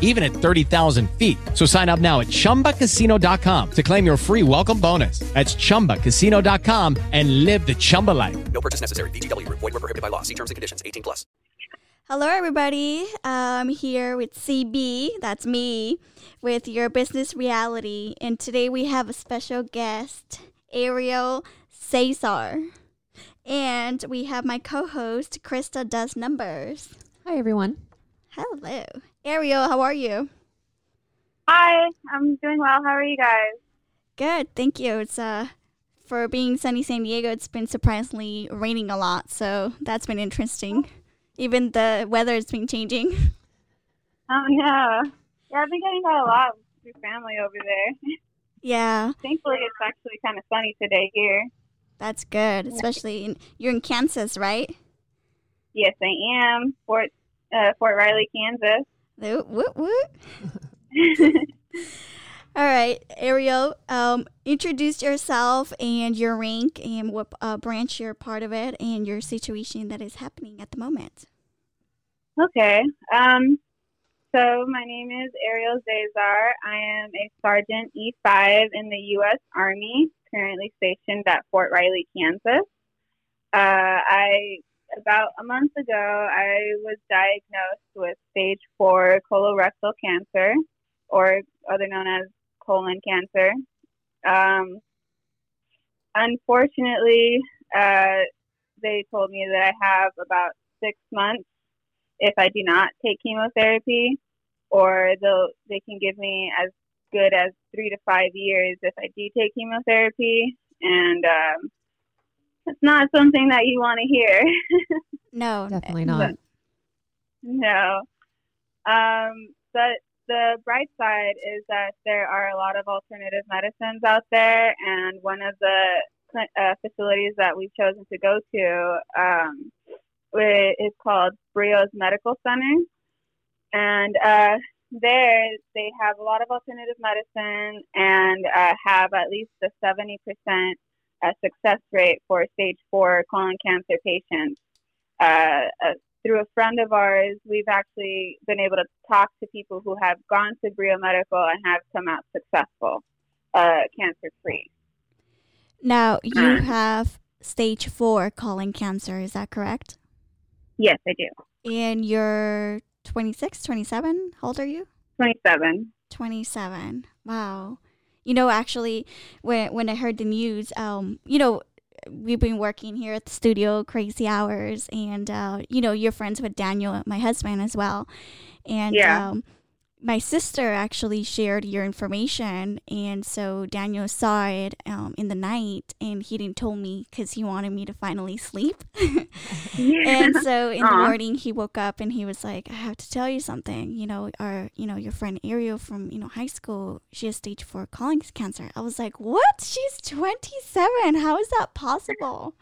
even at 30,000 feet. So sign up now at ChumbaCasino.com to claim your free welcome bonus. That's ChumbaCasino.com and live the Chumba life. No purchase necessary. VGW. Void where prohibited by law. See terms and conditions. 18 plus. Hello, everybody. I'm here with CB. That's me. With your business reality. And today we have a special guest, Ariel Zazar. And we have my co-host, Krista Does Numbers. Hi, everyone. Hello. Ariel, how are you? Hi, I'm doing well. How are you guys? Good, thank you. It's for being sunny San Diego, it's been surprisingly raining a lot, so that's been interesting. Even the weather has been changing. Oh, yeah. Yeah, I've been getting that a lot with your family over there. Yeah. Thankfully, it's actually kind of sunny today here. That's good, especially you're in Kansas, right? Yes, I am. Fort Riley, Kansas. Woot, woot. All right, Ariel, introduce yourself and your rank and what branch you're part of it and your situation that is happening at the moment. Okay. So my name is Ariel Zazar. I am a Sergeant E5 in the U.S. Army, currently stationed at Fort Riley, Kansas. About a month ago, I was diagnosed with stage 4 colorectal cancer, or other known as colon cancer. Unfortunately, they told me that I have about 6 months if I do not take chemotherapy, or they can give me as good as 3 to 5 years if I do take chemotherapy, and it's not something that you want to hear. No, definitely not. No. But the bright side is that there are a lot of alternative medicines out there. And one of the facilities that we've chosen to go to is called Brio Medical Center. And there they have a lot of alternative medicine and have at least a 70% success rate for stage 4 colon cancer patients. Through a friend of ours, we've actually been able to talk to people who have gone to Brio Medical and have come out successful, cancer-free. Now, you have stage 4 colon cancer, is that correct? Yes, I do. And you're 26, 27? How old are you? 27. 27. Wow. You know, actually, when I heard the news, we've been working here at the studio crazy hours, and, you're friends with Daniel, my husband, as well. And yeah. My sister actually shared your information, and so Daniel saw it in the night, and he didn't tell me because he wanted me to finally sleep. Yeah. And so in the morning, he woke up and he was like, I have to tell you something. Your friend Ariel from, high school, she has stage 4 colon cancer. I was like, what? She's 27. How is that possible?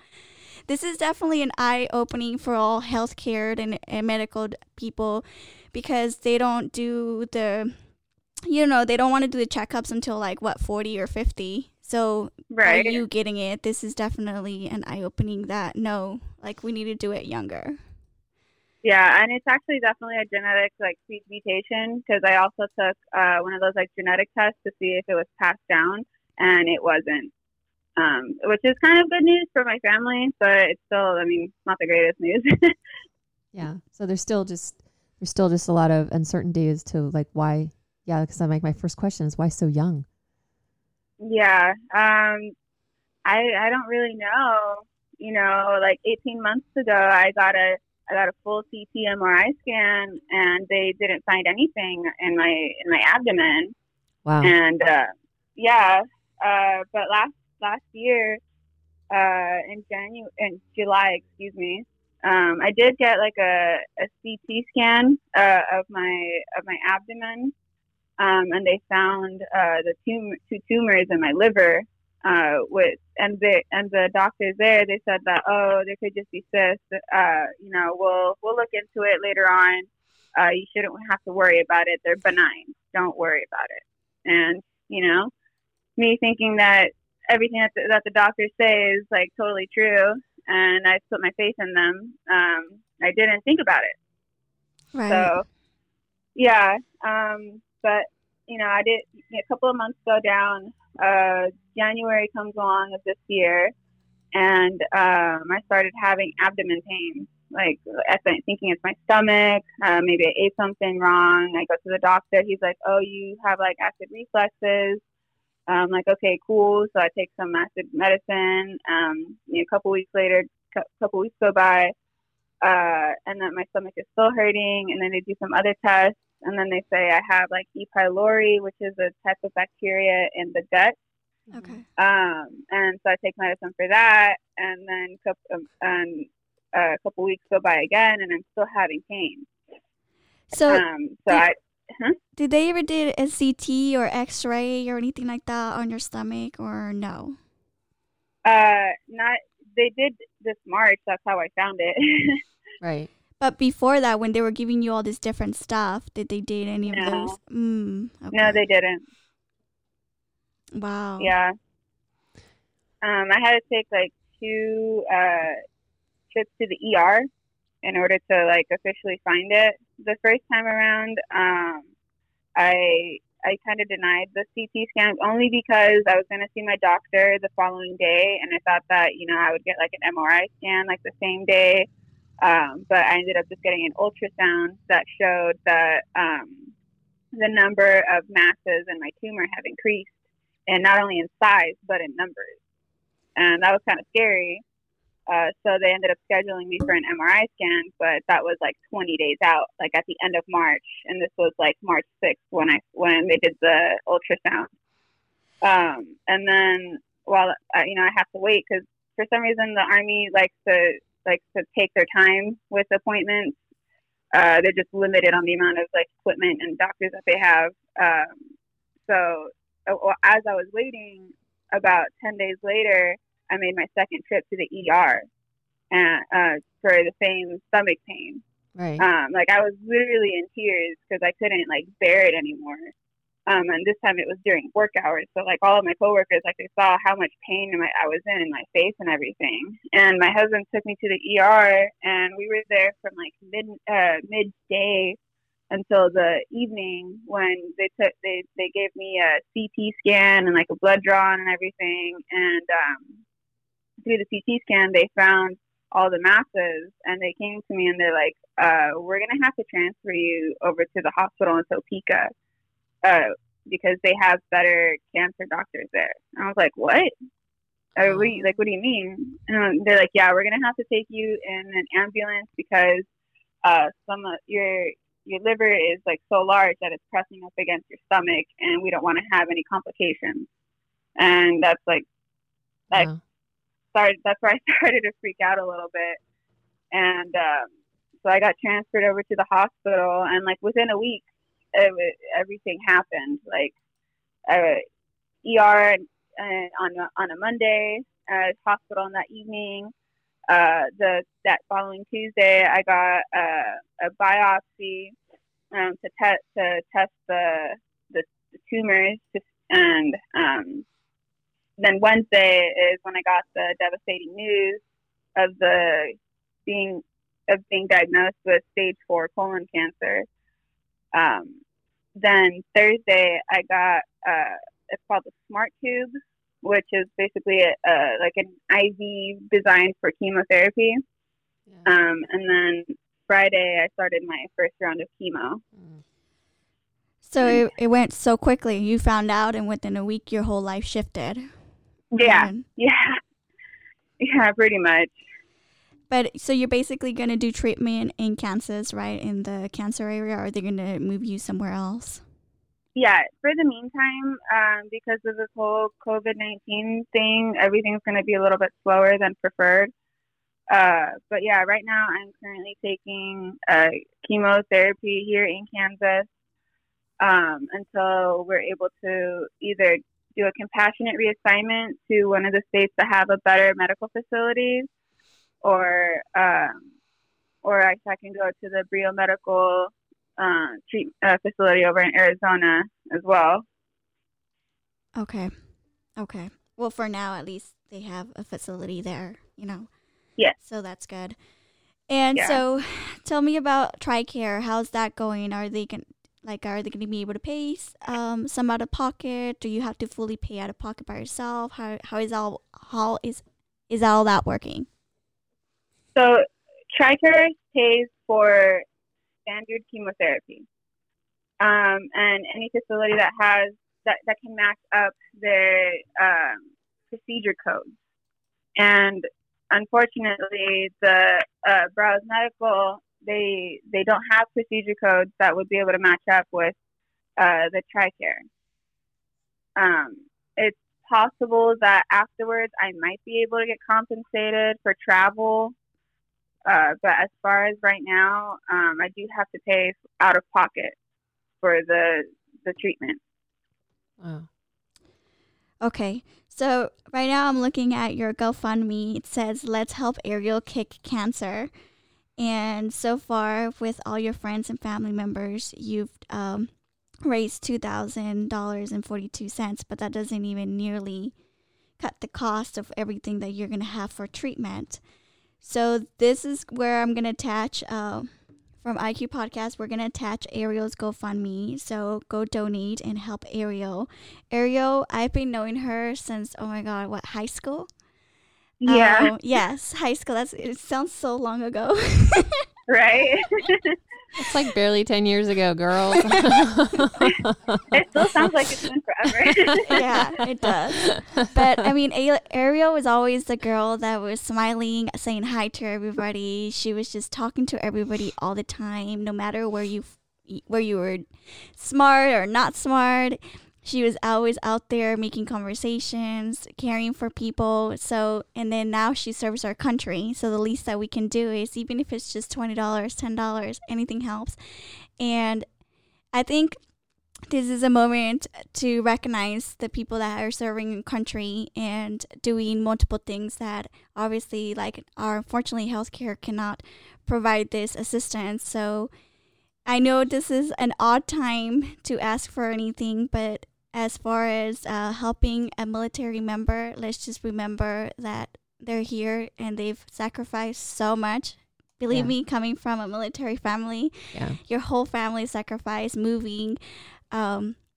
This is definitely an eye-opening for all healthcare and medical people, because they don't do they don't want to do the checkups until 40 or 50. So right. Are you getting it? This is definitely an eye-opening that we need to do it younger. Yeah, and it's actually definitely a genetic mutation, because I also took one of those genetic tests to see if it was passed down, and it wasn't. Which is kind of good news for my family, but it's still, not the greatest news. Yeah. So there's still just a lot of uncertainty as to why. Yeah. Cause I'm my first question is, why so young? Yeah. I don't really know, 18 months ago, I got a, I got a full CT MRI scan, and they didn't find anything in my abdomen. Wow. And but last year in July, I did get like a CT scan of my abdomen, and they found two tumors in my liver. The doctors there, they said that there could just be cysts. We'll look into it later on. You shouldn't have to worry about it. They're benign. Don't worry about it. And me thinking that everything that the doctors say is like totally true, and I put my faith in them. I didn't think about it. Right. So yeah, but I did a couple of months go down. January comes along of this year, and I started having abdomen pain. Like, thinking it's my stomach. Maybe I ate something wrong. I go to the doctor. He's like, "Oh, you have like acid reflexes." I'm like, "Okay, cool." So I take some acid medicine. A couple weeks later, couple weeks go by, and then my stomach is still hurting. And then they do some other tests. And then they say I have like E. pylori, which is a type of bacteria in the gut. Okay. And so I take medicine for that. And then a couple weeks go by again, and I'm still having pain. So, did they ever do a CT or X-ray or anything like that on your stomach, or no? Not. They did this March. That's how I found it. Right. But before that, when they were giving you all this different stuff, did they date any of those? Okay. No, they didn't. Wow. Yeah. I had to take like two trips to the ER in order to like officially find it. The first time around, I kind of denied the CT scan only because I was going to see my doctor the following day, and I thought that I would get like an MRI scan like the same day. But I ended up just getting an ultrasound that showed that the number of masses in my tumor have increased, and not only in size, but in numbers. And that was kind of scary. So they ended up scheduling me for an MRI scan, but that was like 20 days out, like at the end of March. And this was like March 6th when they did the ultrasound. And then I have to wait because for some reason the Army likes to take their time with appointments. They're just limited on the amount of like equipment and doctors that they have. So as I was waiting, about 10 days later, I made my second trip to the ER for the same stomach pain. Right. I was literally in tears because I couldn't like bear it anymore. And this time it was during work hours. So like all of my coworkers, like they saw how much pain I was in my face and everything. And my husband took me to the ER, and we were there from like midday until the evening when they gave me a CT scan and like a blood draw and everything. And through the CT scan, they found all the masses, and they came to me and they're like, "We're gonna have to transfer you over to the hospital in Topeka." Because they have better cancer doctors there. And I was like, "What? What do you mean?" And they're like, "Yeah, we're gonna have to take you in an ambulance because some of your liver is like so large that it's pressing up against your stomach, and we don't want to have any complications." And that's like, That's where I started to freak out a little bit, and so I got transferred over to the hospital, and like within a week. Everything happened. Like ER on a Monday, hospital on that evening. That following Tuesday, I got a biopsy to test the tumors, and then Wednesday is when I got the devastating news of being diagnosed with stage 4 colon cancer. Then Thursday I got, it's called the smart tube, which is basically like an IV designed for chemotherapy. Yeah. And then Friday I started my first round of chemo. So it went so quickly. You found out, and within a week your whole life shifted. Yeah. Yeah. Yeah, pretty much. But so you're basically going to do treatment in Kansas, right, in the cancer area, or are they going to move you somewhere else? Yeah, for the meantime, because of this whole COVID-19 thing, everything's going to be a little bit slower than preferred. But yeah, right now I'm currently taking chemotherapy here in Kansas until we're able to either do a compassionate reassignment to one of the states that have a better medical facilities, or I can go to the Brio Medical facility over in Arizona as well. Okay. Well, for now, at least they have a facility there, you know. Yeah. So that's good. And so, tell me about TRICARE. How's that going? Are they going to be able to pay some out of pocket? Do you have to fully pay out of pocket by yourself? How is all that working? So TRICARE pays for standard chemotherapy, and any facility that has that can match up their procedure codes. And unfortunately, the Browse Medical, they don't have procedure codes that would be able to match up with the TRICARE. It's possible that afterwards I might be able to get compensated for travel, but as far as right now, I do have to pay out of pocket for the treatment. Wow. Okay. So right now I'm looking at your GoFundMe. It says, "Let's help Ariel kick cancer." And so far, with all your friends and family members, you've raised $2,042, but that doesn't even nearly cut the cost of everything that you're going to have for treatment. So this is where I'm going to attach, from IQ Podcast, we're going to attach Ariel's GoFundMe. So go donate and help Ariel. Ariel, I've been knowing her since, high school? Yeah. Yes, high school. It sounds so long ago. Right? It's like barely 10 years ago, girl. It still sounds like it's been forever. Yeah, it does. But, I mean, Ariel was always the girl that was smiling, saying hi to everybody. She was just talking to everybody all the time, no matter where you were smart or not smart. She was always out there making conversations, caring for people. So, and then now she serves our country. So the least that we can do is, even if it's just $20, $10, anything helps. And I think this is a moment to recognize the people that are serving the country and doing multiple things that obviously, unfortunately, healthcare cannot provide this assistance. So I know this is an odd time to ask for anything, but as far as helping a military member, let's just remember that they're here and they've sacrificed so much. Believe me, coming from a military family, your whole family sacrificed, moving.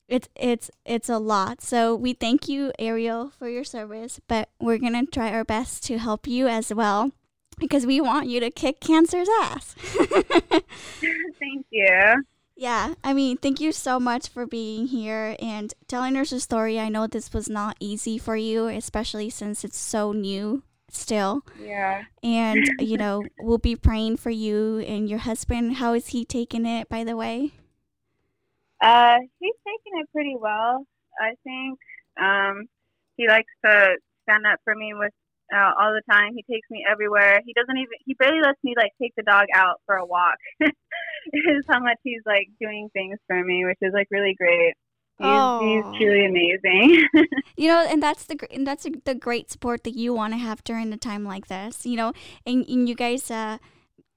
It's a lot. So we thank you, Ariel, for your service, but we're going to try our best to help you as well, because we want you to kick cancer's ass. Thank you. Yeah, I mean, thank you so much for being here and telling us your story. I know this was not easy for you, especially since it's so new still. Yeah. And, we'll be praying for you and your husband. How is he taking it, by the way? He's taking it pretty well, I think. He likes to stand up for me with all the time. He takes me everywhere. He barely lets me take the dog out for a walk. Is how much he's doing things for me, which is really great. He's truly amazing. And that's the great support that you want to have during a time like this. And you guys,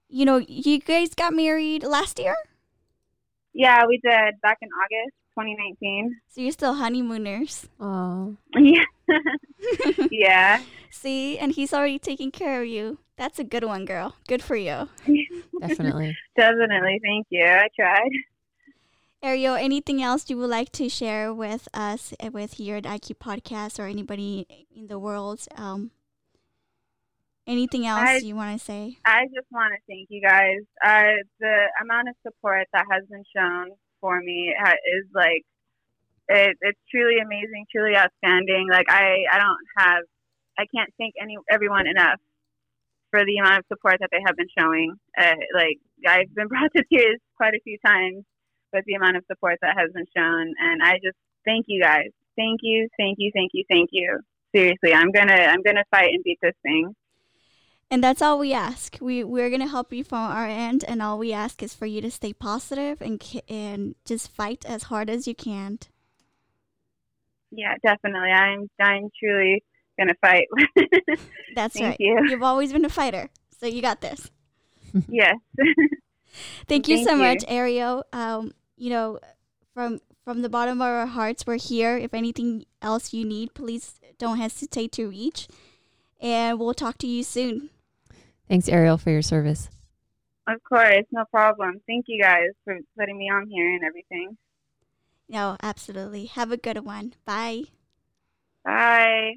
you guys got married last year. Yeah, we did back in August 2019. So you're still honeymooners. Oh. Yeah. Yeah. See, and he's already taking care of you. That's a good one, girl. Good for you. Definitely. Definitely. Thank you. I tried. Ariel, anything else you would like to share with us, with your IQ Podcast, or anybody in the world? Anything else you want to say? I just want to thank you guys. The amount of support that has been shown for me is it's truly amazing, truly outstanding. I can't thank everyone enough for the amount of support that they have been showing. Like, I've been brought to tears quite a few times with the amount of support that has been shown. And I just thank you guys. Thank you. Seriously, I'm gonna fight and beat this thing. And that's all we ask. We're going to help you from our end, and all we ask is for you to stay positive and just fight as hard as you can. Yeah, definitely. I'm truly going to fight. That's right. You. You've always been a fighter, so you got this. Yes. Thank you so much, Ariel. From the bottom of our hearts, we're here. If anything else you need, please don't hesitate to reach. And we'll talk to you soon. Thanks, Ariel, for your service. Of course, no problem. Thank you guys for letting me on here and everything. No, absolutely. Have a good one. Bye. Bye.